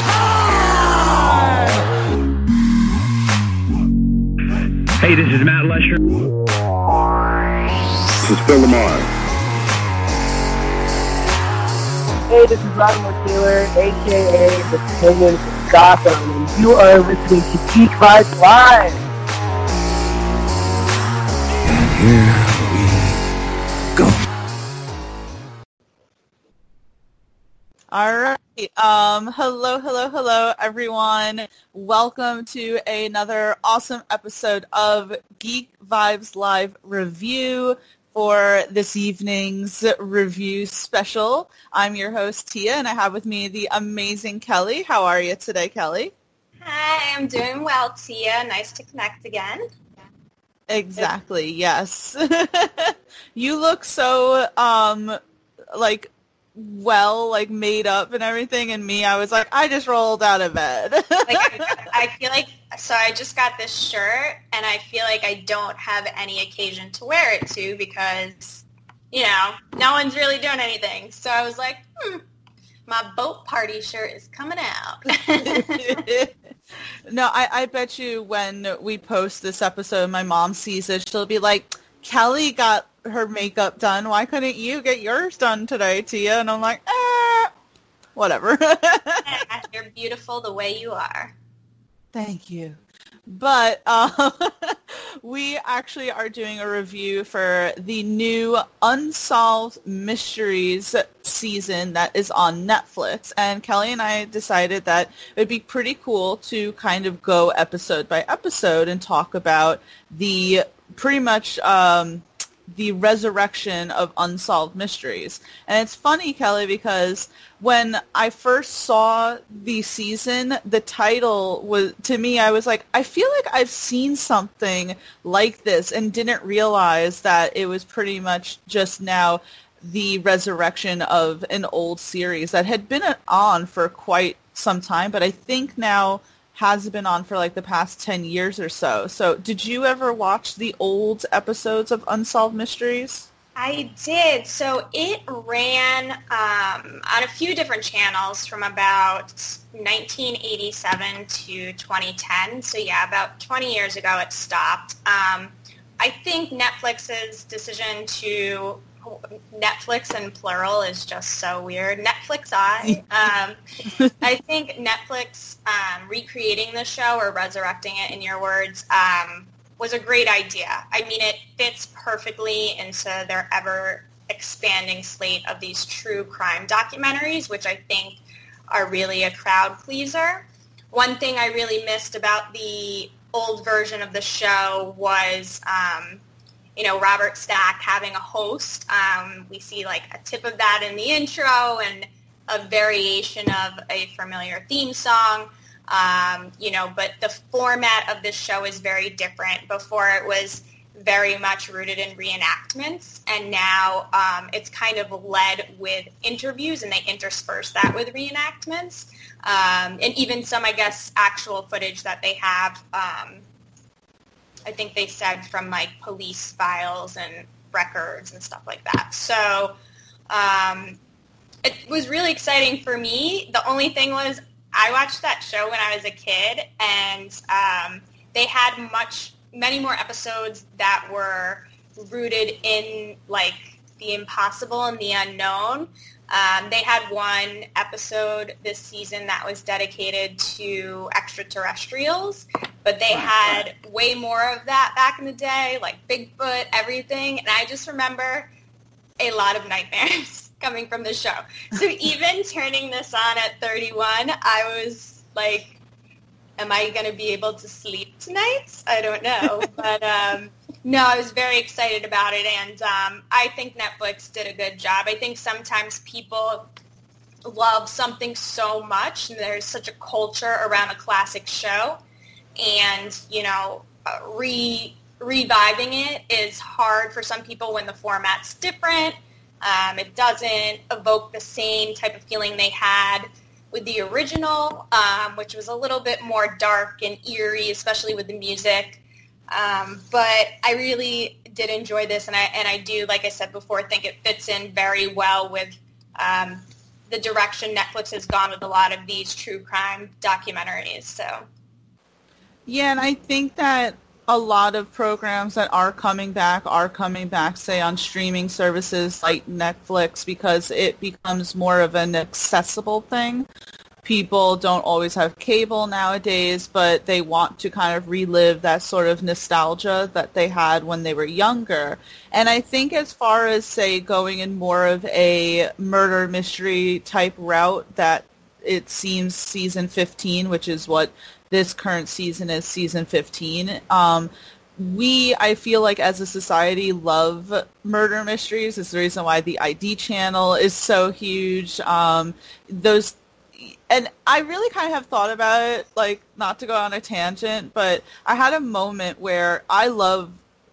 time! Hey, this is Matt Lesher. This is Phil Lamar. Hey, this is Robin Lord Taylor, a.k.a. the Penguins of Gotham, and you are listening to Geek Vibes Live. And here we go. All right. Hello, everyone. Welcome to another awesome episode of Geek Vibes Live Review. For this evening's review special, I'm your host, Tia, and I have with me the amazing Kelly. How are you today, Kelly? Hi, I'm doing well, Tia. Nice to connect again. Exactly, yes. You look so, made up and everything, and me, I was like, I just rolled out of bed. I just got this shirt, and I feel like I don't have any occasion to wear it to because, you know, no one's really doing anything. So I was like, my boat party shirt is coming out. No, I bet you when we post this episode, my mom sees it, she'll be like, Kelly got her makeup done. Why couldn't you get yours done today, Tia? And I'm like, whatever. You're beautiful the way you are. Thank you. But we actually are doing a review for the new Unsolved Mysteries season that is on Netflix. And Kelly and I decided that it would be pretty cool to kind of go episode by episode and talk about the pretty much the resurrection of Unsolved Mysteries. And it's funny, Kelly, because when I first saw the season, the title was, to me, I was like, I feel like I've seen something like this and didn't realize that it was pretty much just now the resurrection of an old series that had been on for quite some time, but I think now has been on for like the past 10 years or so. So did you ever watch the old episodes of Unsolved Mysteries? I did. So it ran on a few different channels from about 1987 to 2010. So yeah, about 20 years ago it stopped. I think Netflix's decision to Netflix in plural is just so weird. Netflix I think Netflix recreating the show or resurrecting it, in your words, was a great idea. I mean, it fits perfectly into their ever-expanding slate of these true crime documentaries, which I think are really a crowd pleaser. One thing I really missed about the old version of the show was Robert Stack having a host. We see like a tip of that in the intro and a variation of a familiar theme song, but the format of this show is very different. Before, it was very much rooted in reenactments, and now it's kind of led with interviews, and they intersperse that with reenactments, and even some, I guess, actual footage that they have, I think they said, from like police files and records and stuff like that. So it was really exciting for me. The only thing was I watched that show when I was a kid, and they had many more episodes that were rooted in like the impossible and the unknown. They had one episode this season that was dedicated to extraterrestrials, but they had way more of that back in the day, like Bigfoot, everything. And I just remember a lot of nightmares coming from the show. So even turning this on at 31, I was like, am I going to be able to sleep tonight? I don't know. But no, I was very excited about it, and I think Netflix did a good job. I think sometimes people love something so much, and there's such a culture around a classic show, and, you know, reviving it is hard for some people when the format's different. It doesn't evoke the same type of feeling they had with the original, which was a little bit more dark and eerie, especially with the music. But I really did enjoy this, and I do, like I said before, think it fits in very well with the direction Netflix has gone with a lot of these true crime documentaries. So, yeah, and I think that a lot of programs that are coming back, say, on streaming services like Netflix, because it becomes more of an accessible thing. People don't always have cable nowadays, but they want to kind of relive that sort of nostalgia that they had when they were younger. And I think as far as, say, going in more of a murder mystery type route, that it seems season 15, which is what this current season is, season 15. I feel like as a society, love murder mysteries. It's the reason why the ID channel is so huge. And I really kind of have thought about it, like, not to go on a tangent, but I had a moment where I love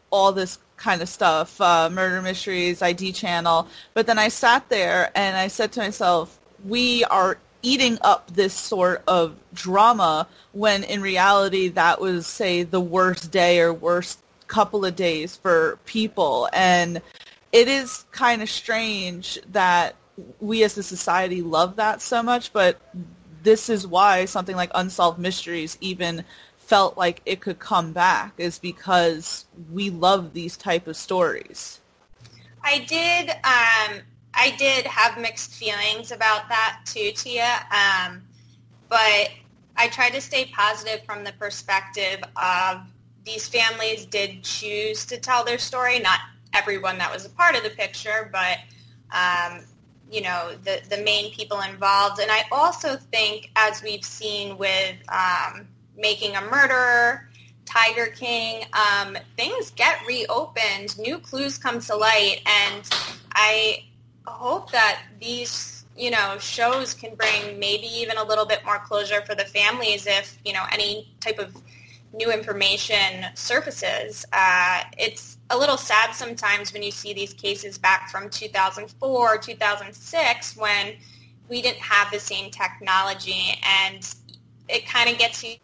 all this kind of stuff, murder mysteries, ID channel. But then I sat there and I said to myself, we are eating up this sort of drama when in reality that was, say, the worst day or worst couple of days for people. And it is kind of strange that we as a society love that so much, but this is why something like Unsolved Mysteries even felt like it could come back, is because we love these type of stories. I did have mixed feelings about that too, Tia, but I tried to stay positive from the perspective of these families did choose to tell their story, not everyone that was a part of the picture, but, you know, the main people involved. And I also think, as we've seen with Making a Murderer, Tiger King, things get reopened, new clues come to light, and I hope that these, you know, shows can bring maybe even a little bit more closure for the families if, you know, any type of new information surfaces. It's a little sad sometimes when you see these cases back from 2004, 2006, when we didn't have the same technology, and it kind of gets you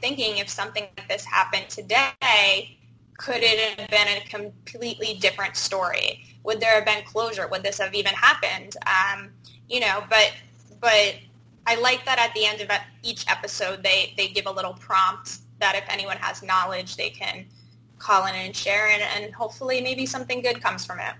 thinking, if something like this happened today, could it have been a completely different story? Would there have been closure? Would this have even happened? You know, but I like that at the end of each episode, they give a little prompt that if anyone has knowledge, they can call in and share it, and hopefully maybe something good comes from it.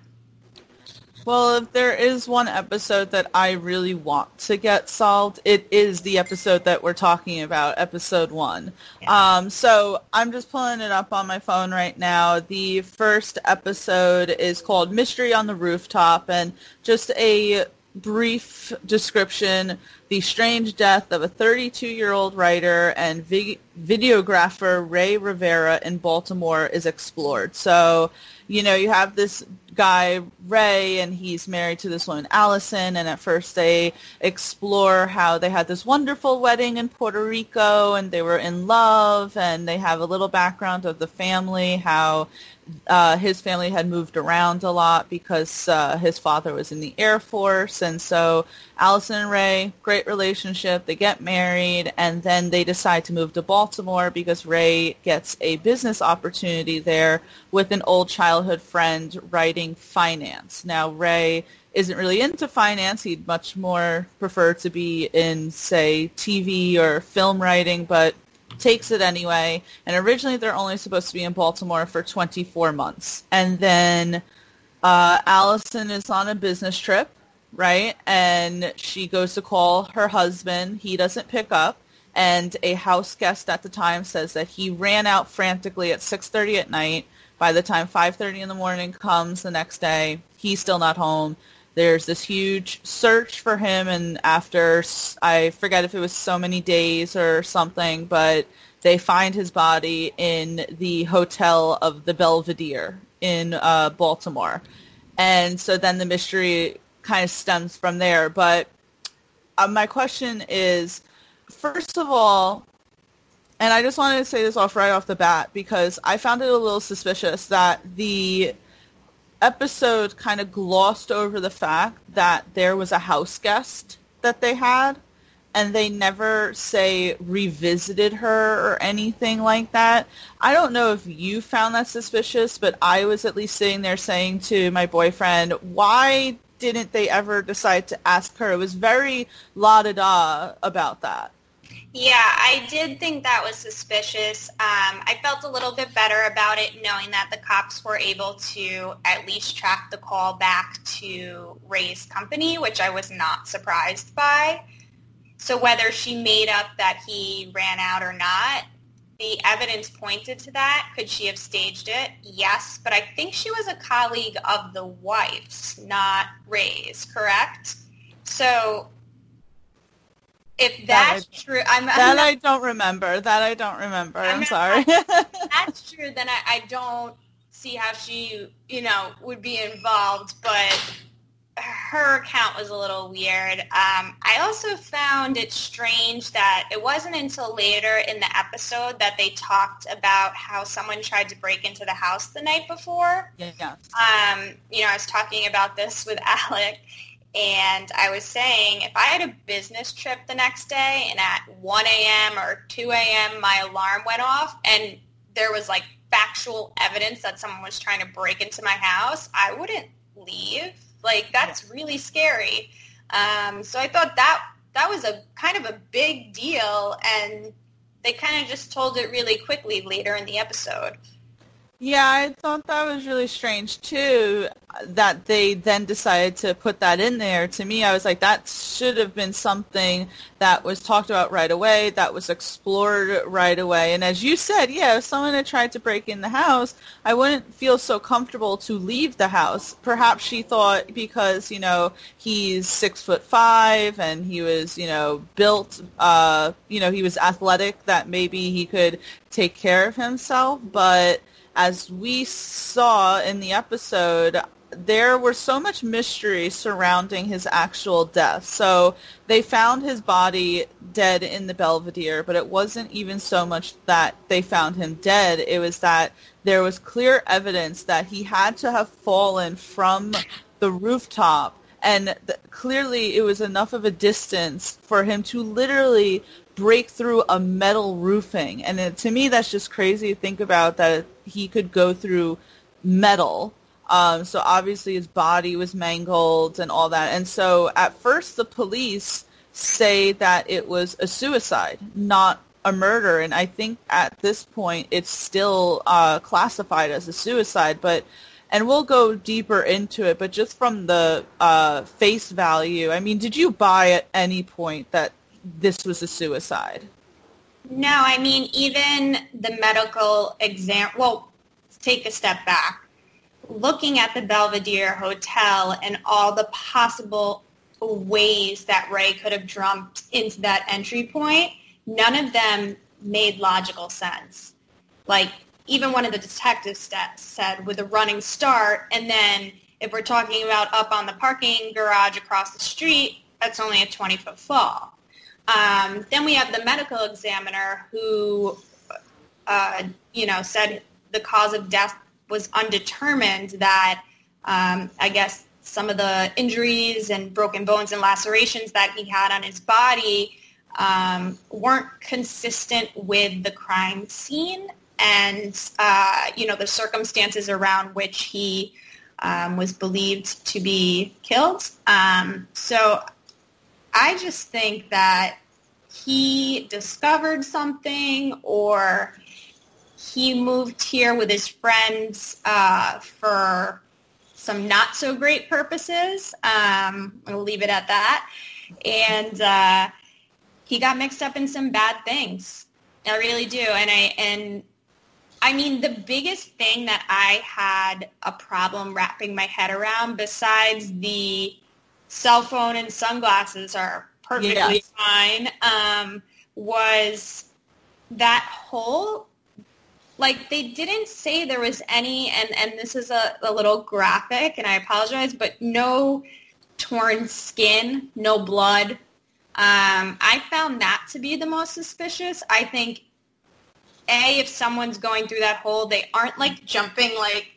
Well, if there is one episode that I really want to get solved, it is the episode that we're talking about, episode 1. Yeah. So I'm just pulling it up on my phone right now. The first episode is called Mystery on the Rooftop, and just a brief description: the strange death of a 32-year-old writer and videographer Ray Rivera in Baltimore is explored. So, you know, you have this guy Ray, and he's married to this woman Allison, and at first they explore how they had this wonderful wedding in Puerto Rico and they were in love, and they have a little background of the family, how his family had moved around a lot because his father was in the Air Force. And so Allison and Ray, great relationship, they get married, and then they decide to move to Baltimore because Ray gets a business opportunity there with an old childhood friend writing finance. Now Ray isn't really into finance, he'd much more prefer to be in, say, TV or film writing, but takes it anyway. And originally they're only supposed to be in Baltimore for 24 months. And then Allison is on a business trip, right? And she goes to call her husband. He doesn't pick up. And a house guest at the time says that he ran out frantically at 6:30 at night. By the time 5:30 in the morning comes the next day, he's still not home. There's this huge search for him, and after, I forget if it was so many days or something, but they find his body in the hotel of the Belvedere in Baltimore. And so then the mystery kind of stems from there. But my question is, first of all, and I just wanted to say this off right off the bat, because I found it a little suspicious that the episode kind of glossed over the fact that there was a house guest that they had, and they never, say, revisited her or anything like that. I don't know if you found that suspicious, but I was at least sitting there saying to my boyfriend, why didn't they ever decide to ask her? It was very la-da-da about that. Yeah, I did think that was suspicious. I felt a little bit better about it knowing that the cops were able to at least track the call back to Ray's company, which I was not surprised by. So whether she made up that he ran out or not, the evidence pointed to that. Could she have staged it? Yes, but I think she was a colleague of the wife's, not Ray's, correct? So... if that's true, I don't remember. I'm sorry. If that's true, then I don't see how she, would be involved. But her account was a little weird. I also found it strange that it wasn't until later in the episode that they talked about how someone tried to break into the house the night before. Yeah. I was talking about this with Alec. And I was saying, if I had a business trip the next day and at 1 a.m. or 2 a.m. my alarm went off and there was like factual evidence that someone was trying to break into my house, I wouldn't leave. Like, that's really scary. So I thought that was a kind of a big deal, and they kind of just told it really quickly later in the episode. Yeah, I thought that was really strange, too, that they then decided to put that in there. To me, I was like, that should have been something that was talked about right away, that was explored right away. And as you said, yeah, if someone had tried to break in the house, I wouldn't feel so comfortable to leave the house. Perhaps she thought because, he's 6'5" and he was, built, he was athletic, that maybe he could take care of himself, but... as we saw in the episode, there was so much mystery surrounding his actual death. So they found his body dead in the Belvedere, but it wasn't even so much that they found him dead. It was that there was clear evidence that he had to have fallen from the rooftop. And clearly it was enough of a distance for him to literally break through a metal roofing. And to me, that's just crazy to think about, that he could go through metal. So obviously his body was mangled and all that. And so at first the police say that it was a suicide, not a murder. And I think at this point it's still classified as a suicide. And we'll go deeper into it, but just from the face value, I mean, did you buy at any point that this was a suicide? No, I mean, even the medical exam, well, take a step back. Looking at the Belvedere Hotel and all the possible ways that Ray could have jumped into that entry point, none of them made logical sense. Like, even one of the detectives said with a running start, and then if we're talking about up on the parking garage across the street, that's only a 20-foot fall. Then we have the medical examiner who, said the cause of death was undetermined, that I guess some of the injuries and broken bones and lacerations that he had on his body weren't consistent with the crime scene and, the circumstances around which he was believed to be killed. So I just think that he discovered something, or he moved here with his friends for some not-so-great purposes. I'll leave it at that. And he got mixed up in some bad things. I really do. And I mean, the biggest thing that I had a problem wrapping my head around, besides the – cell phone and sunglasses are perfectly fine, was that whole, like, they didn't say there was any, and this is a little graphic, and I apologize, but no torn skin, no blood. I found that to be the most suspicious. I think, A, if someone's going through that hole, they aren't, like, jumping, like,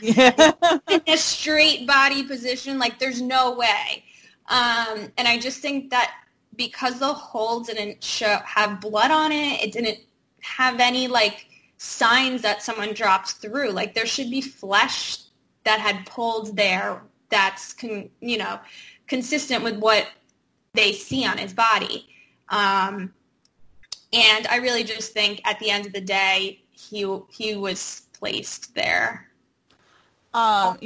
in a straight body position. Like, there's no way. And I just think that because the hole didn't have blood on it, it didn't have any, like, signs that someone drops through. Like, there should be flesh that had pulled there that's, consistent with what they see on his body. And I really just think at the end of the day, he was placed there. I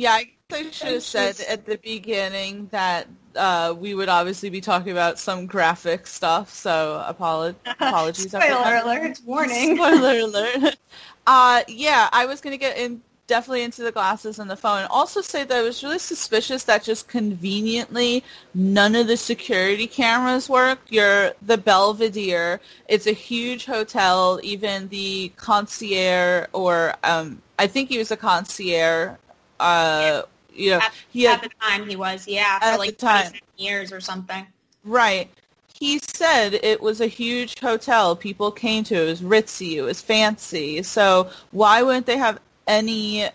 should have said at the beginning that we would obviously be talking about some graphic stuff, so apologies. Spoiler alert, warning. Spoiler alert. I was going to get into the glasses and the phone. And also say that it was really suspicious that just conveniently none of the security cameras work. The Belvedere, it's a huge hotel. Even the concierge, or I think he was a concierge. At the time, for like 7 years or something. Right. He said it was a huge hotel. People came to it. It was ritzy. It was fancy. So why wouldn't they have any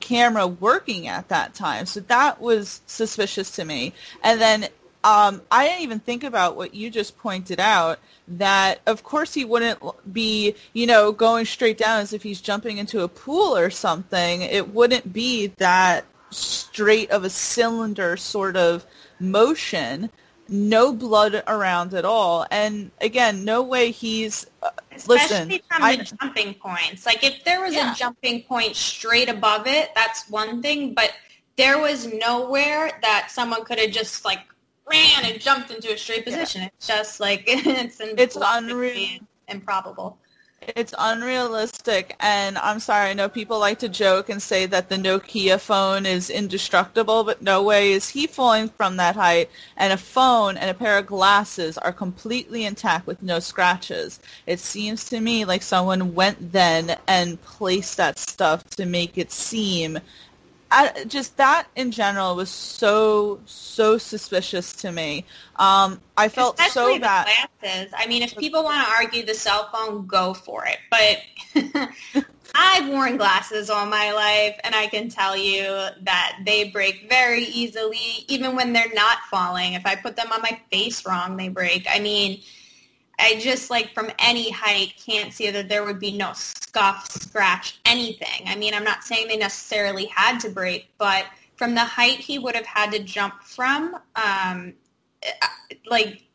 camera working at that time? So that was suspicious to me. And then I didn't even think about what you just pointed out, that of course he wouldn't be, going straight down as if he's jumping into a pool or something. It wouldn't be that straight of a cylinder sort of motion. No blood around at all. And again, no way he's... Especially from the jumping points. Like, if there was a jumping point straight above it, that's one thing, but there was nowhere that someone could have just, like, ran and jumped into a straight position. Yeah. It's just, like, it's unreal. Improbable. It's unrealistic, and I'm sorry, I know people like to joke and say that the Nokia phone is indestructible, but no way is he falling from that height, and a phone and a pair of glasses are completely intact with no scratches. It seems to me like someone went then and placed that stuff to make it seem... just that in general was so suspicious to me. I felt especially so bad. Glasses. I mean, if people want to argue the cell phone, go for it. But I've worn glasses all my life, and I can tell you that they break very easily, even when they're not falling. If I put them on my face wrong, they break. I mean, I just, like, from any height can't see that there would be no scuff, scratch, anything. I mean, I'm not saying they necessarily had to break, but from the height he would have had to jump from,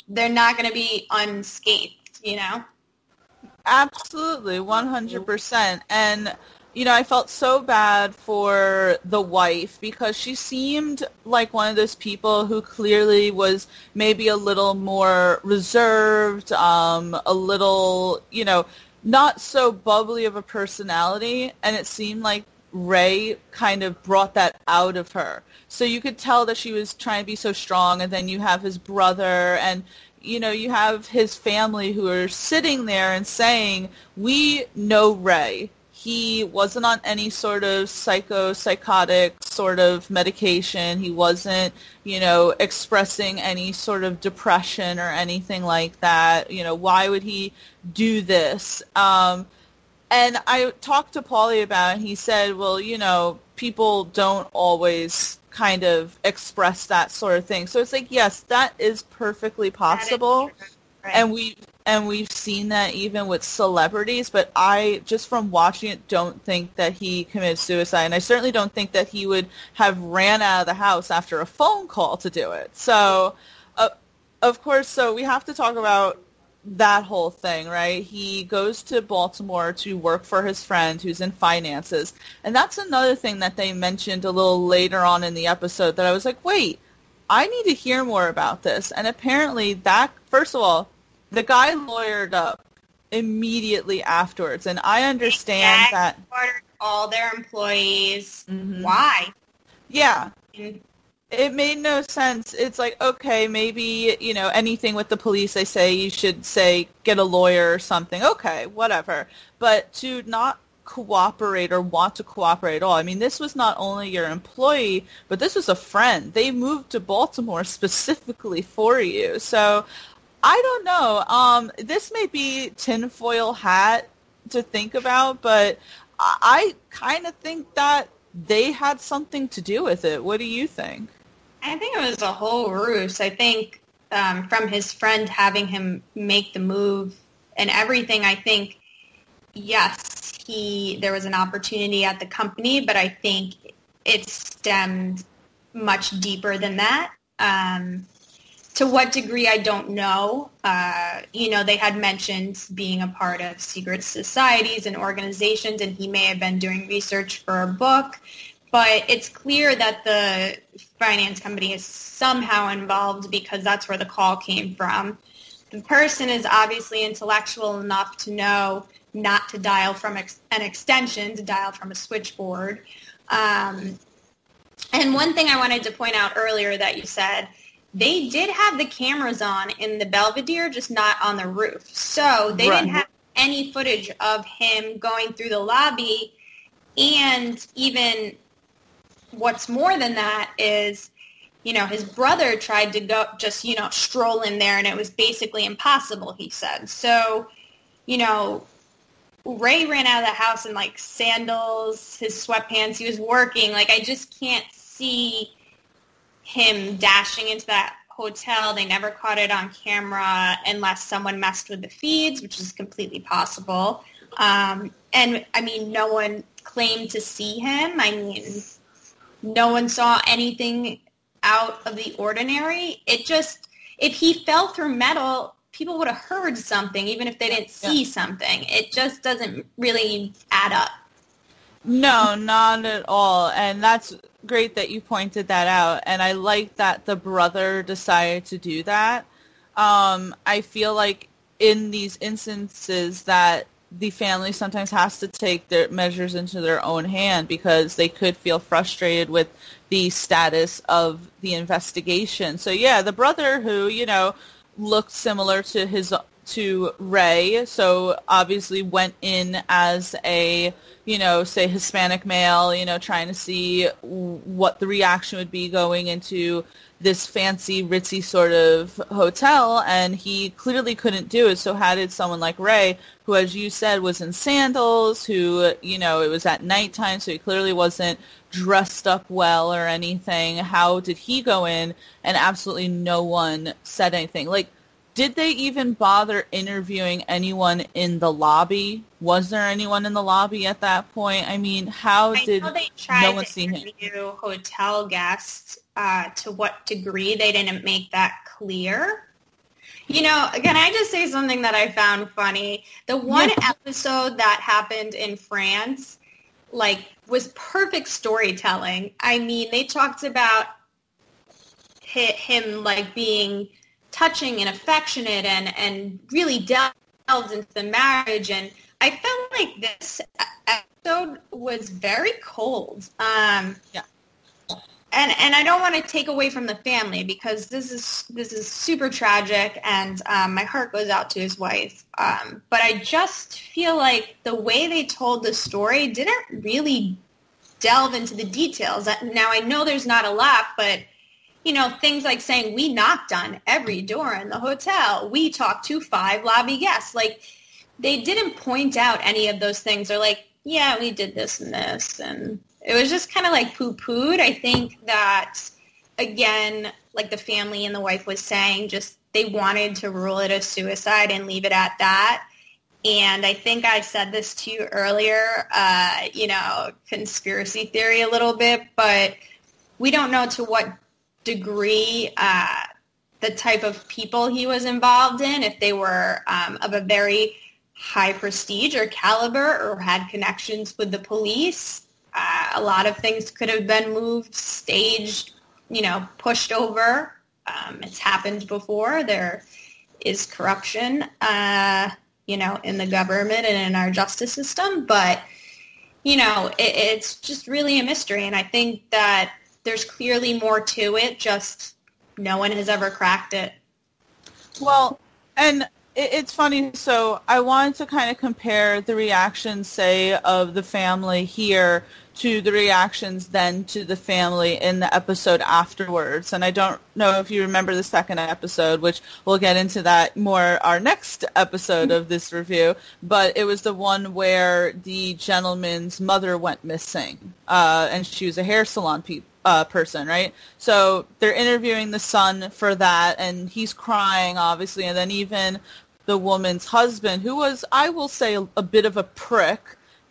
they're not going to be unscathed, Absolutely, 100%. And, I felt so bad for the wife because she seemed like one of those people who clearly was maybe a little more reserved, a little, not so bubbly of a personality, and it seemed like Ray kind of brought that out of her. So you could tell that she was trying to be so strong, and then you have his brother, and you have his family who are sitting there and saying, we know Ray. He wasn't on any sort of psychotic sort of medication. He wasn't, expressing any sort of depression or anything like that. Why would he do this? And I talked to Paulie about it, and he said, well, people don't always kind of express that sort of thing. So it's like, yes, that is perfectly possible. That is true. Right. And we've seen that even with celebrities, but I, just from watching it, don't think that he committed suicide. And I certainly don't think that he would have ran out of the house after a phone call to do it. So, of course, we have to talk about that whole thing, right? He goes to Baltimore to work for his friend who's in finances. And that's another thing that they mentioned a little later on in the episode that I was like, wait, I need to hear more about this. And apparently that, first of all, the guy lawyered up immediately afterwards, and I understand that. All their employees. Mm-hmm. Why? Yeah. It made no sense. It's like, okay, maybe, you know, anything with the police, they say you should say get a lawyer or something. Okay, whatever. But to not cooperate or want to cooperate at all. I mean, this was not only your employee, but this was a friend. They moved to Baltimore specifically for you. So I don't know. This may be tinfoil hat to think about, but I kind of think that they had something to do with it. What do you think? I think it was a whole ruse. I think from his friend having him make the move and everything, I think, yes, there was an opportunity at the company, but I think it stemmed much deeper than that. To what degree, I don't know. You know, they had mentioned being a part of secret societies and organizations, and he may have been doing research for a book. But it's clear that the finance company is somehow involved because that's where the call came from. The person is obviously intellectual enough to know not to dial from an extension, to dial from a switchboard. And one thing I wanted to point out earlier that you said, they did have the cameras on in the Belvedere, just not on the roof. So they didn't have any footage of him going through the lobby. And even what's more than that is, you know, his brother tried to go just, you know, stroll in there, and it was basically impossible, he said. So, you know, Ray ran out of the house in, like, sandals, his sweatpants. He was working. Like, I just can't see him dashing into that hotel. They never caught it on camera unless someone messed with the feeds, which is completely possible. And, I mean, no one claimed to see him. I mean, no one saw anything out of the ordinary. It just, if he fell through metal, people would have heard something, even if they didn't see something. It just doesn't really add up. No, not at all. And that's great that you pointed that out. And I like that the brother decided to do that. I feel like in these instances that the family sometimes has to take their measures into their own hand because they could feel frustrated with the status of the investigation. So, yeah, the brother who, you know, looked similar to Ray, so obviously went in as a, you know, say Hispanic male, you know, trying to see what the reaction would be going into this fancy, ritzy sort of hotel, and he clearly couldn't do it. So how did someone like Ray, who, as you said, was in sandals, who, you know, it was at nighttime, so he clearly wasn't dressed up well or anything, how did he go in and absolutely no one said anything? Like, did they even bother interviewing anyone in the lobby? Was there anyone in the lobby at that point? I mean, did no one see him? I know they tried to interview hotel guests. To what degree they didn't make that clear. You know, can I just say something that I found funny? The one episode that happened in France, like, was perfect storytelling. I mean, they talked about him, like, being touching and affectionate and really delved into the marriage. And I felt like this episode was very cold. And I don't want to take away from the family because this is super tragic, and my heart goes out to his wife. But I just feel like the way they told the story didn't really delve into the details. Now, I know there's not a lot, but you know, things like saying we knocked on every door in the hotel. We talked to 5 lobby guests. Like, they didn't point out any of those things. They're like, yeah, we did this and this. And it was just kind of like poo-pooed. I think that, again, like the family and the wife was saying, just they wanted to rule it a suicide and leave it at that. And I think I said this to you earlier, you know, conspiracy theory a little bit, but we don't know to what degree, the type of people he was involved in, if they were of a very high prestige or caliber or had connections with the police. A lot of things could have been moved, staged, you know, pushed over. It's happened before. There is corruption, you know, in the government and in our justice system. But, you know, it's just really a mystery. And I think that there's clearly more to it, just no one has ever cracked it. Well, and it's funny, so I wanted to kind of compare the reactions, say, of the family here to the reactions then to the family in the episode afterwards. And I don't know if you remember the second episode, which we'll get into that more our next episode of this review, but it was the one where the gentleman's mother went missing, and she was a hair salon person, right? So they're interviewing the son for that, and he's crying, obviously, and then even the woman's husband, who was, I will say, a bit of a prick,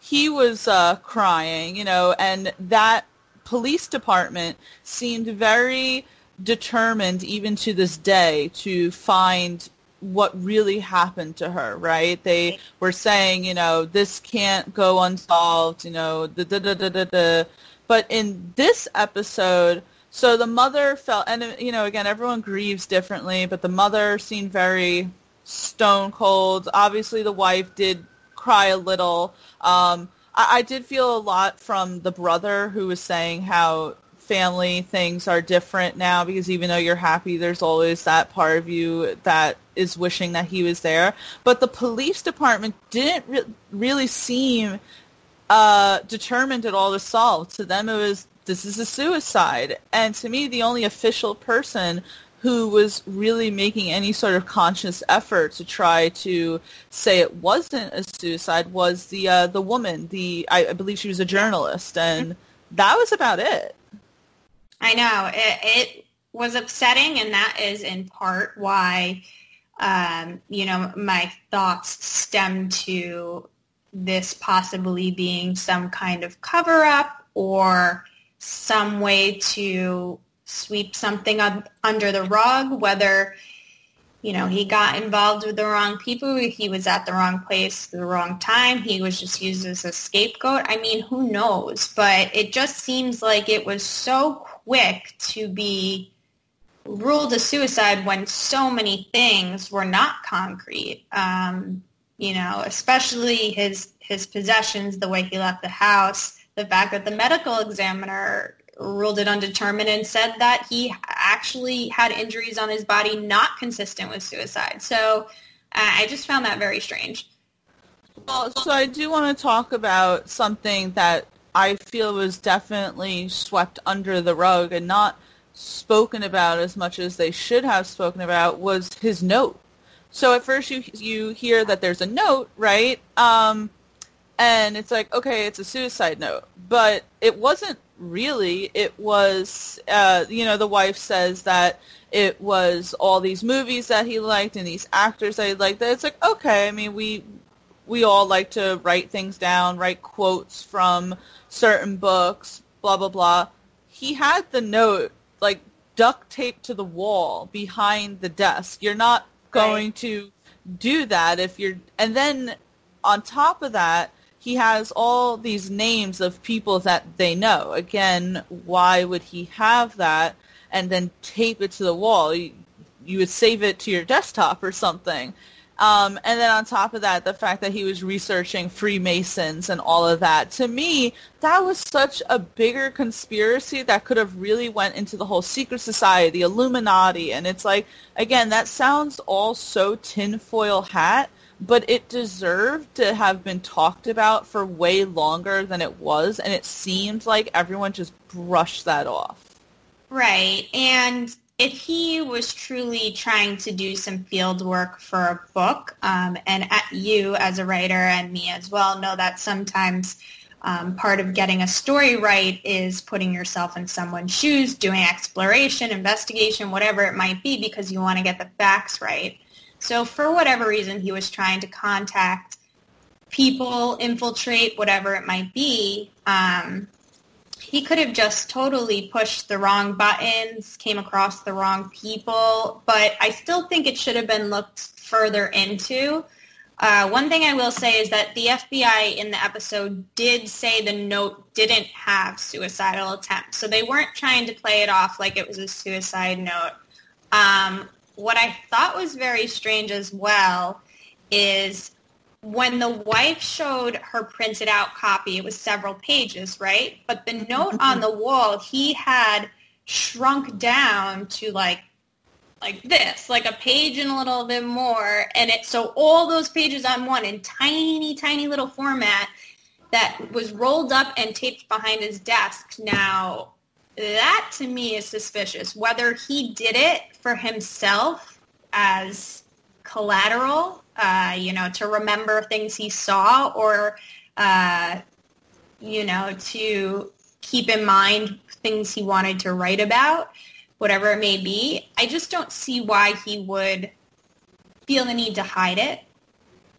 he was crying, you know, and that police department seemed very determined, even to this day, to find what really happened to her, right? They were saying, you know, this can't go unsolved, you know, da-da-da-da-da-da. But in this episode, so the mother felt, and, you know, again, everyone grieves differently, but the mother seemed very stone cold. Obviously, the wife did cry a little. I did feel a lot from the brother, who was saying how family things are different now, because even though you're happy, there's always that part of you that is wishing that he was there. But the police department didn't really seem determined at all to solve. To them, it was, this is a suicide. And to me, the only official person who was really making any sort of conscious effort to try to say it wasn't a suicide was the woman. I believe she was a journalist, and that was about it. I know. It was upsetting, and that is in part why, you know, my thoughts stem to this possibly being some kind of cover-up or some way to sweep something up under the rug, whether, you know, he got involved with the wrong people, he was at the wrong place at the wrong time, he was just used as a scapegoat. I mean, who knows? But it just seems like it was so quick to be ruled a suicide when so many things were not concrete, you know, especially his possessions, the way he left the house, the fact that the medical examiner ruled it undetermined and said that he actually had injuries on his body not consistent with suicide. So I just found that very strange. Well, so I do want to talk about something that I feel was definitely swept under the rug and not spoken about as much as they should have spoken about, was his note. So at first you hear that there's a note, right? And it's like, okay, it's a suicide note. But it wasn't really. It was, you know, the wife says that it was all these movies that he liked and these actors that he liked. It's like, okay, I mean, we all like to write things down, write quotes from certain books, blah, blah, blah. He had the note, like, duct taped to the wall behind the desk. You're not going to do that if you're, and then on top of that, he has all these names of people that they know. Again, why would he have that and then tape it to the wall? You would save it to your desktop or something. And then on top of that, the fact that he was researching Freemasons and all of that. To me, that was such a bigger conspiracy that could have really went into the whole secret society, the Illuminati. And it's like, again, that sounds all so tinfoil hat, but it deserved to have been talked about for way longer than it was. And it seemed like everyone just brushed that off. Right. And if he was truly trying to do some field work for a book, and you as a writer and me as well know that sometimes part of getting a story right is putting yourself in someone's shoes, doing exploration, investigation, whatever it might be, because you want to get the facts right. So for whatever reason, he was trying to contact people, infiltrate, whatever it might be. He could have just totally pushed the wrong buttons, came across the wrong people, but I still think it should have been looked further into. One thing I will say is that the FBI in the episode did say the note didn't have suicidal attempts, so they weren't trying to play it off like it was a suicide note. What I thought was very strange as well is when the wife showed her printed out copy, it was several pages, right? But the note on the wall, he had shrunk down to like this, like a page and a little bit more. And it, so all those pages on one in tiny, tiny little format that was rolled up and taped behind his desk. Now, that to me is suspicious. Whether he did it for himself as collateral, to remember things he saw, or, to keep in mind things he wanted to write about, whatever it may be. I just don't see why he would feel the need to hide it.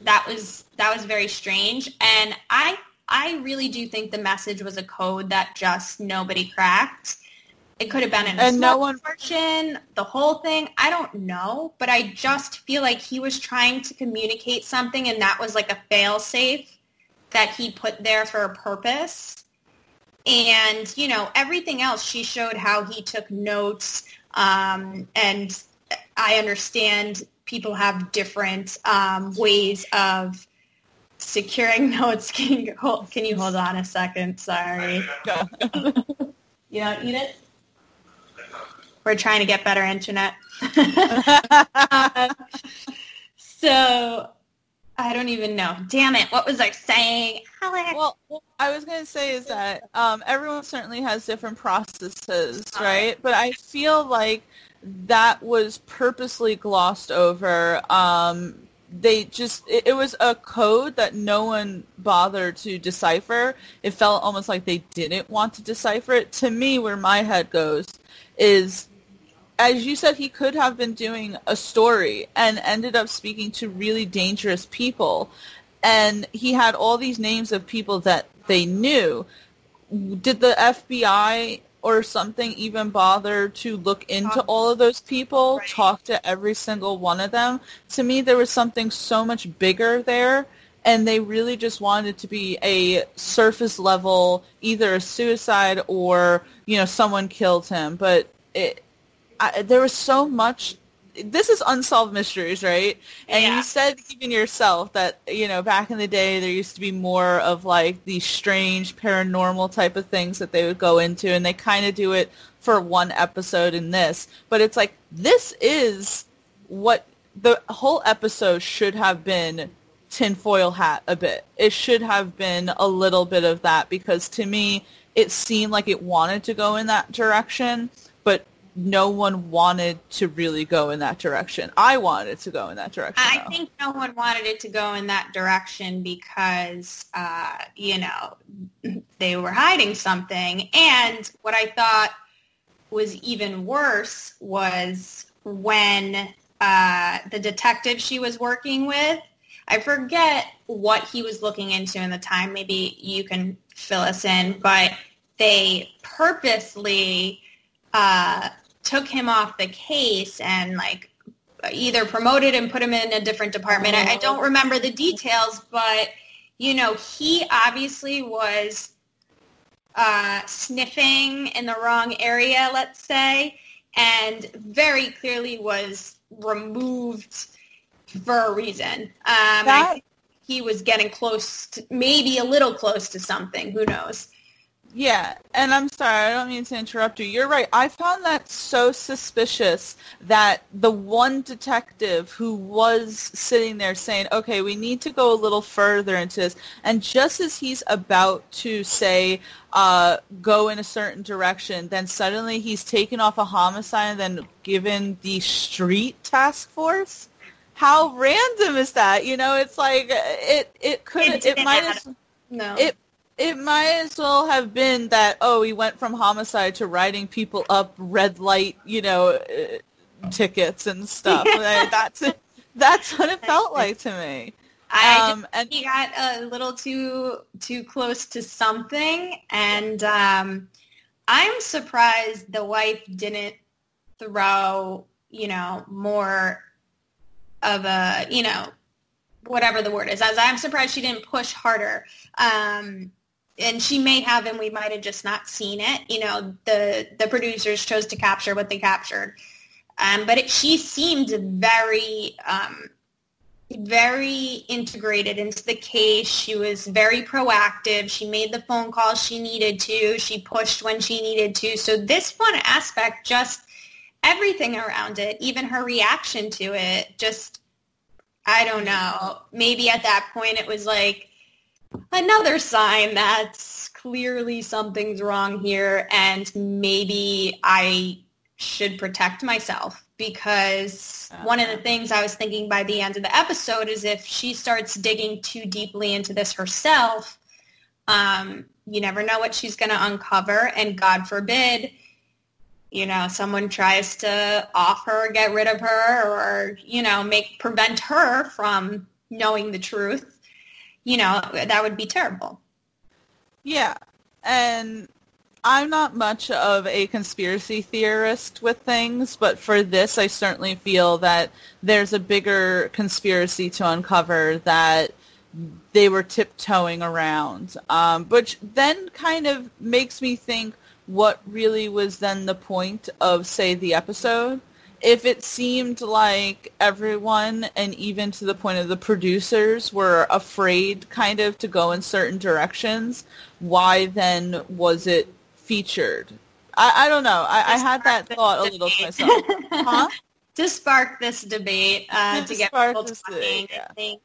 That was very strange. And I really do think the message was a code that just nobody cracked. It could have been in a small portion, the whole thing. I don't know, but I just feel like he was trying to communicate something, and that was like a fail-safe that he put there for a purpose. And, everything else, she showed how he took notes, and I understand people have different ways of securing notes. Can you hold on a second? Sorry. You don't need it? We're trying to get better internet. So I don't even know. Damn it. What was I saying? Alex. Well, what I was going to say is that everyone certainly has different processes, right? But I feel like that was purposely glossed over. It was a code that no one bothered to decipher. It felt almost like they didn't want to decipher it. To me, where my head goes is, as you said, he could have been doing a story and ended up speaking to really dangerous people. And he had all these names of people that they knew. Did the FBI or something even bother to look into all of those people, talk to every single one of them? To me, there was something so much bigger there, and they really just wanted to be a surface level, either a suicide or, someone killed him. But there was so much. This is Unsolved Mysteries, right? And yeah. You said even yourself that, back in the day there used to be more of like these strange paranormal type of things that they would go into, and they kind of do it for one episode in this. But it's like, this is what the whole episode should have been, tinfoil hat a bit. It should have been a little bit of that, because to me it seemed like it wanted to go in that direction, but no one wanted to really go in that direction. I wanted to go in that direction. I think no one wanted it to go in that direction because, they were hiding something. And what I thought was even worse was when the detective she was working with, I forget what he was looking into in the time. Maybe you can fill us in. But they purposely took him off the case and like either promoted and put him in a different department. I don't remember the details, but he obviously was sniffing in the wrong area, let's say, and very clearly was removed for a reason. I think he was getting close to, maybe a little close to something, who knows. Yeah, and I'm sorry, I don't mean to interrupt you. You're right. I found that so suspicious that the one detective who was sitting there saying, okay, we need to go a little further into this, and just as he's about to say, go in a certain direction, then suddenly he's taken off a homicide and then given the street task force? How random is that? It's like, it might as well have been that, he went from homicide to writing people up red light, tickets and stuff. Yeah. Like, that's what it felt like to me. He got a little too close to something, and I'm surprised the wife didn't throw, more of a, whatever the word is. I'm surprised she didn't push harder. And she may have, and we might have just not seen it. The producers chose to capture what they captured. But she seemed very, very integrated into the case. She was very proactive. She made the phone calls she needed to. She pushed when she needed to. So this one aspect, just everything around it, even her reaction to it, just, I don't know. Maybe at that point it was like another sign that's clearly something's wrong here, and maybe I should protect myself. Because one of the things I was thinking by the end of the episode is if she starts digging too deeply into this herself, you never know what she's going to uncover. And God forbid, you know, someone tries to off her, get rid of her, or, you know, prevent her from knowing the truth. You know, that would be terrible. Yeah. And I'm not much of a conspiracy theorist with things, but for this, I certainly feel that there's a bigger conspiracy to uncover that they were tiptoeing around, which then kind of makes me think what really was then the point of, say, the episode. If it seemed like everyone, and even to the point of the producers, were afraid kind of to go in certain directions, why then was it featured? I don't know. I had that thought a little to myself. Huh? To spark this debate, to get people talking, yeah. I think,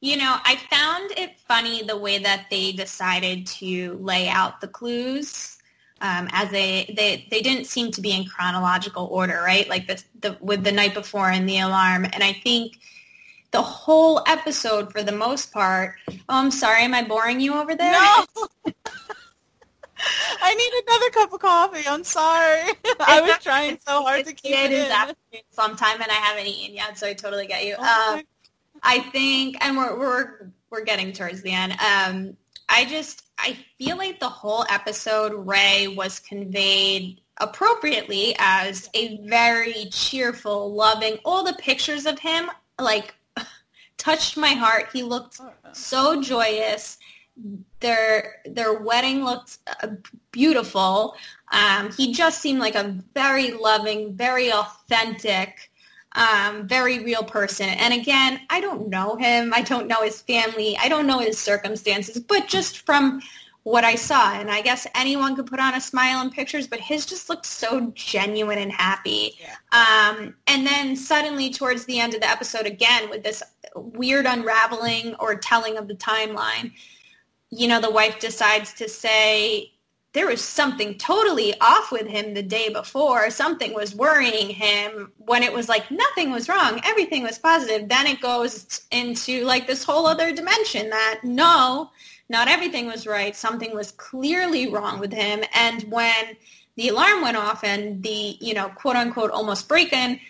you know, I found it funny the way that they decided to lay out the clues, as they didn't seem to be in chronological order, right? Like with the night before and the alarm. And I think the whole episode, for the most part, oh, I'm sorry, am I boring you over there? No! I need another cup of coffee. I'm sorry. I was trying so hard to keep it in. Sometime, and I haven't eaten yet, so I totally get you. I think, and we're getting towards the end. I feel like the whole episode, Ray was conveyed appropriately as a very cheerful, loving. All the pictures of him, like, touched my heart. He looked so joyous. Their wedding looked beautiful. He just seemed like a very loving, very authentic, very real person. And again, I don't know him. I don't know his family. I don't know his circumstances. But just from what I saw, and I guess anyone could put on a smile in pictures, but his just looked so genuine and happy. Yeah. And then suddenly towards the end of the episode, again, with this weird unraveling or telling of the timeline, you know, the wife decides to say there was something totally off with him the day before. Something was worrying him, when it was like nothing was wrong. Everything was positive. Then it goes into like this whole other dimension that no, not everything was right. Something was clearly wrong with him. And when the alarm went off and the, you know, quote unquote almost break-in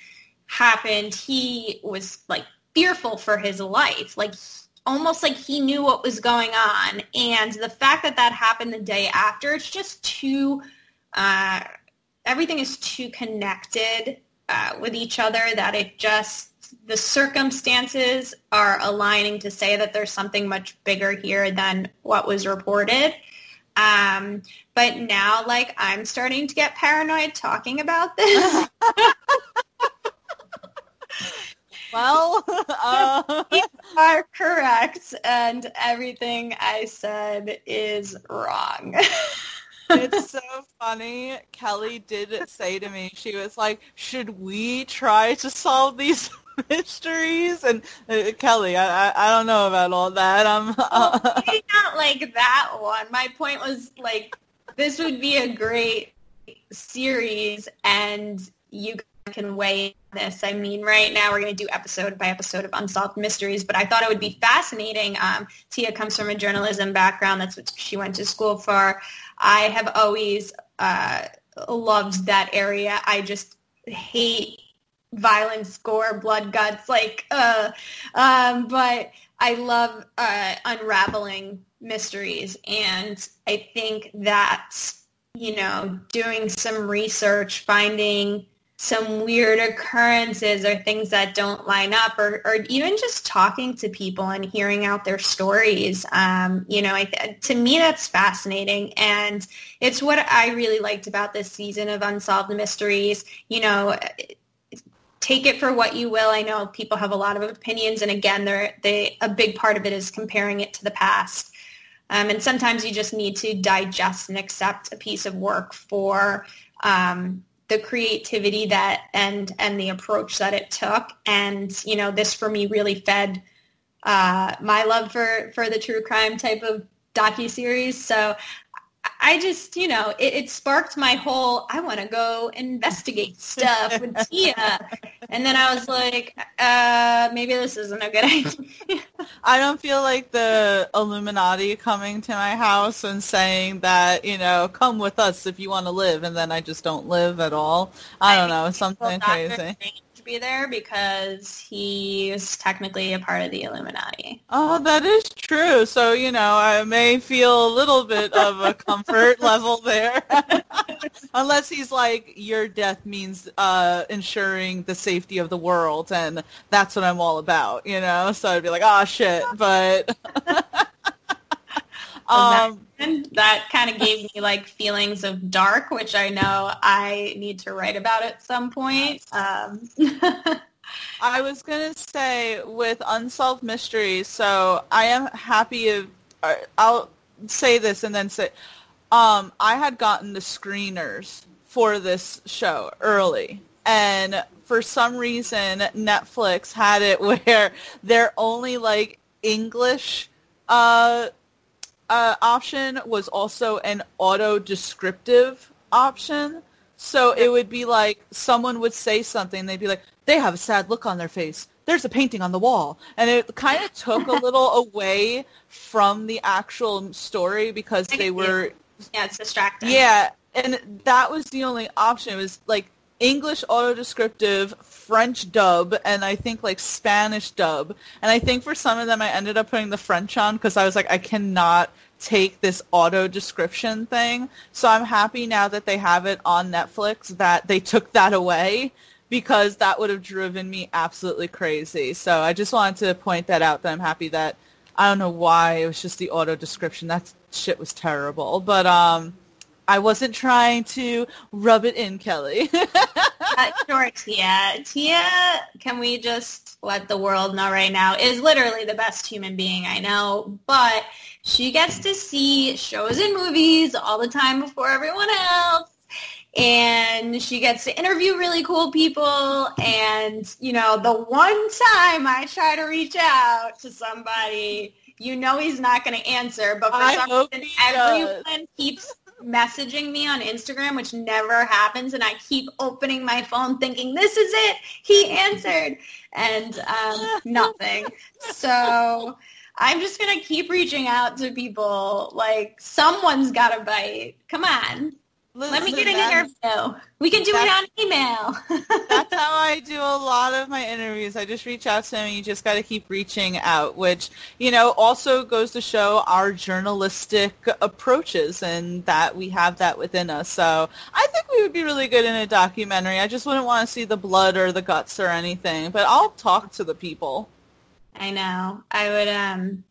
happened, he was like fearful for his life. Like, almost like he knew what was going on. And the fact that that happened the day after, it's just too, everything is too connected with each other, that it just, the circumstances are aligning to say that there's something much bigger here than what was reported. But now, like, I'm starting to get paranoid talking about this. Well, you are correct, and everything I said is wrong. It's so funny. Kelly did say to me, she was like, should we try to solve these mysteries? And Kelly, I don't know about all that. Maybe not like that one. My point was, like, this would be a great series, and you can weigh this. I mean, right now we're going to do episode by episode of Unsolved Mysteries, but I thought it would be fascinating. Tia comes from a journalism background. That's what she went to school for. I have always loved that area. I just hate violence, gore, blood, guts, like, but I love unraveling mysteries, and I think that, you know, doing some research, finding some weird occurrences or things that don't line up, or even just talking to people and hearing out their stories. You know, to me, that's fascinating. And it's what I really liked about this season of Unsolved Mysteries. You know, take it for what you will. I know people have a lot of opinions, and again, a big part of it is comparing it to the past. And sometimes you just need to digest and accept a piece of work for the creativity that and the approach that it took. And, you know, this for me really fed my love for the true crime type of docuseries. So I just, you know, it sparked my whole, I want to go investigate stuff with Tia. And then I was like, maybe this isn't a good idea. I don't feel like the Illuminati coming to my house and saying that, you know, come with us if you want to live. And then I just don't live at all. I don't know, something crazy. Be there because he is technically a part of the Illuminati. Oh, that is true. So, you know, I may feel a little bit of a comfort level there. Unless he's like, your death means ensuring the safety of the world, and that's what I'm all about, you know? So I'd be like, oh, shit, but... that kind of gave me like feelings of dark, which I know I need to write about at some point. I was going to say with Unsolved Mysteries, so I am happy if I'll say this and then say, I had gotten the screeners for this show early, and for some reason Netflix had it where they're only like English option was also an auto-descriptive option. So it would be like someone would say something, they'd be like, they have a sad look on their face. There's a painting on the wall. And it kind of took a little away from the actual story because they were... Yeah, it's distracting. Yeah, and that was the only option. It was like English auto-descriptive, French dub, and I think like Spanish dub. And I think for some of them I ended up putting the French on because I was like, I cannot take this auto-description thing. So I'm happy now that they have it on Netflix that they took that away because that would have driven me absolutely crazy. So I just wanted to point that out, that I'm happy that, I don't know why, it was just the auto-description. That shit was terrible. But, I wasn't trying to rub it in, Kelly. Sure, Tia. Tia, can we just let the world know right now, is literally the best human being I know, but she gets to see shows and movies all the time before everyone else, and she gets to interview really cool people, and, you know, the one time I try to reach out to somebody, you know he's not going to answer, but for some reason, everyone keeps messaging me on Instagram, which never happens, and I keep opening my phone thinking, this is it, he answered, and nothing. So I'm just gonna keep reaching out to people. Like, someone's got a bite. Come on. Listen, let me get an interview. We can do it on email. That's how I do a lot of my interviews. I just reach out to them, and you just got to keep reaching out, which, you know, also goes to show our journalistic approaches and that we have that within us. So I think we would be really good in a documentary. I just wouldn't want to see the blood or the guts or anything, but I'll talk to the people. I know. I would...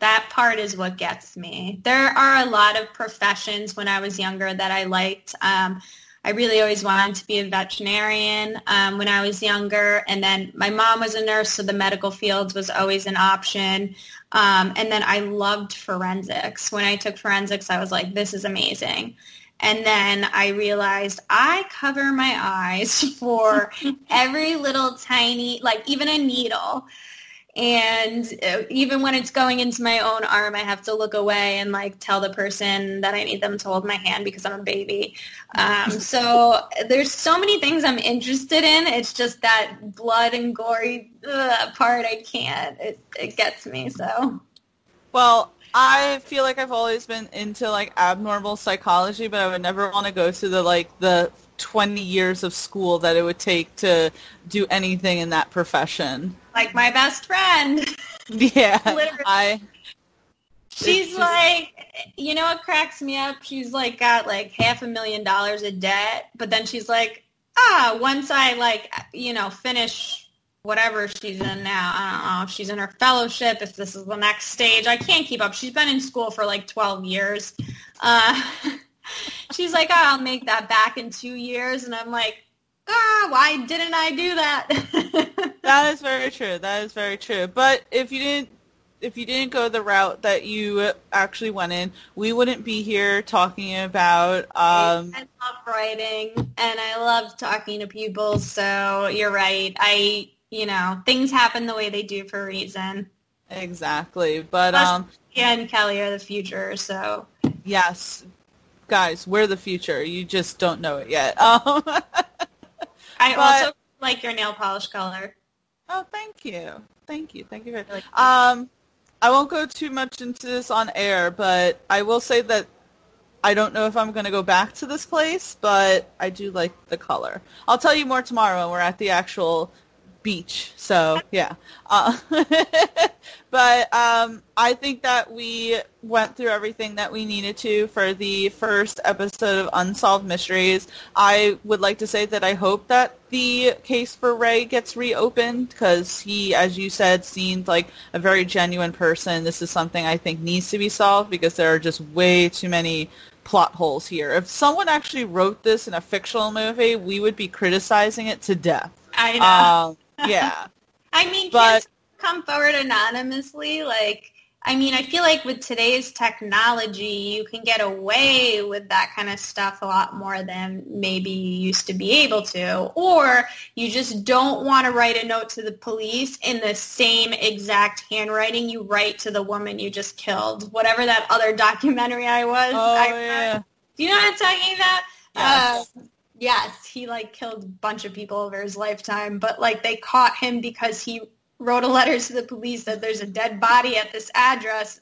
That part is what gets me. There are a lot of professions when I was younger that I liked. I really always wanted to be a veterinarian when I was younger. And then my mom was a nurse, so the medical field was always an option. And then I loved forensics. When I took forensics, I was like, this is amazing. And then I realized I cover my eyes for every little tiny, like even a needle. And even when it's going into my own arm, I have to look away and, like, tell the person that I need them to hold my hand because I'm a baby. So there's so many things I'm interested in. It's just that blood and gory part I can't. It gets me, so. Well, I feel like I've always been into, like, abnormal psychology, but I would never want to go to the, like, the 20 years of school that it would take to do anything in that profession. Like my best friend. Yeah. Literally. She's like, you know what cracks me up? She's like got like $500,000 of debt, but then she's like, once I like, you know, finish whatever she's in now, I don't know if she's in her fellowship, if this is the next stage, I can't keep up. She's been in school for like 12 years. She's like, I'll make that back in 2 years. And I'm like, why didn't I do that? That is very true. That is very true. But if you didn't go the route that you actually went in, we wouldn't be here talking about... I love writing, and I love talking to people, so you're right. Things happen the way they do for a reason. Exactly. But Tia and Kelly are the future, so... Yes. Guys, we're the future. You just don't know it yet. I also like your nail polish color. Oh, thank you. Thank you. Thank you very much. I won't go too much into this on air, but I will say that I don't know if I'm going to go back to this place, but I do like the color. I'll tell you more tomorrow when we're at the actual beach. So, yeah. But I think that we went through everything that we needed to for the first episode of Unsolved Mysteries. I would like to say that I hope that the case for Ray gets reopened because he, as you said, seemed like a very genuine person. This is something I think needs to be solved because there are just way too many plot holes here. If someone actually wrote this in a fictional movie, we would be criticizing it to death. I know. Yeah. I mean, kids come forward anonymously. Like, I mean, I feel like with today's technology, you can get away with that kind of stuff a lot more than maybe you used to be able to. Or you just don't want to write a note to the police in the same exact handwriting you write to the woman you just killed. Whatever that other documentary do you know what I'm talking about? Yes. Yes, he, killed a bunch of people over his lifetime, but, they caught him because he wrote a letter to the police that there's a dead body at this address.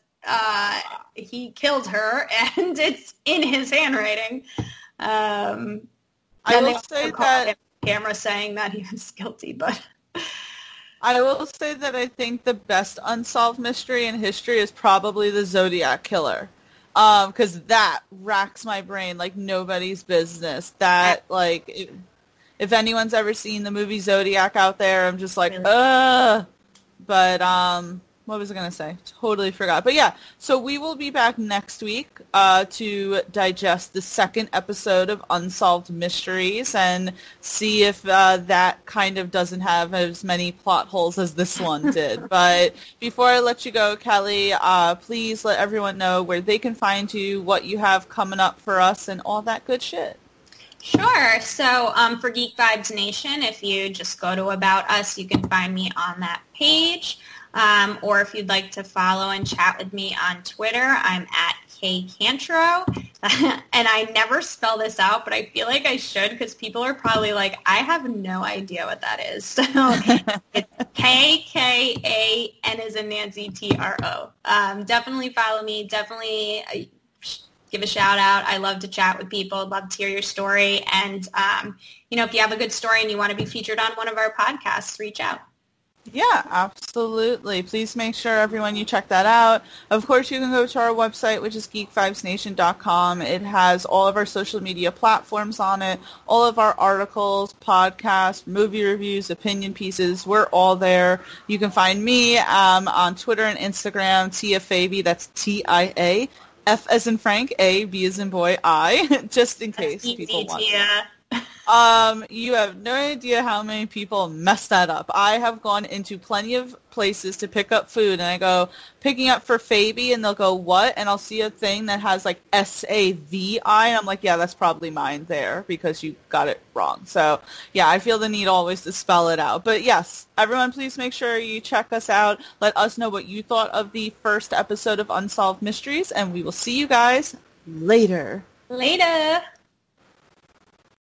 He killed her, and it's in his handwriting. I will say that... camera saying that he was guilty, but... I will say that I think the best unsolved mystery in history is probably the Zodiac Killer. Because that racks my brain like nobody's business. That, if anyone's ever seen the movie Zodiac out there, I'm just like, ugh. But, what was I going to say? Totally forgot. But, yeah, so we will be back next week to digest the second episode of Unsolved Mysteries and see if that kind of doesn't have as many plot holes as this one did. But before I let you go, Kelly, please let everyone know where they can find you, what you have coming up for us, and all that good shit. Sure. So for Geek Vibes Nation, if you just go to About Us, you can find me on that page. Or if you'd like to follow and chat with me on Twitter, I'm at KCantro. And I never spell this out, but I feel like I should because people are probably like, I have no idea what that is. So it's K-K-A-N as in Nancy, T-R-O. Definitely follow me. Definitely give a shout out. I love to chat with people. I'd love to hear your story. And, if you have a good story and you want to be featured on one of our podcasts, reach out. Yeah, absolutely. Please make sure, everyone, you check that out. Of course, you can go to our website, which is geekfivesnation.com. It has all of our social media platforms on it, all of our articles, podcasts, movie reviews, opinion pieces. We're all there. You can find me on Twitter and Instagram, Tia Fabi. That's T-I-A, F as in Frank, A, B as in boy, I, just in case people want to. You have no idea how many people mess that up. I have gone into plenty of places to pick up food, and I go, picking up for Fabi, and they'll go, what? And I'll see a thing that has, S-A-V-I, and I'm like, yeah, that's probably mine there, because you got it wrong. So, yeah, I feel the need always to spell it out. But, yes, everyone, please make sure you check us out. Let us know what you thought of the first episode of Unsolved Mysteries, and we will see you guys later.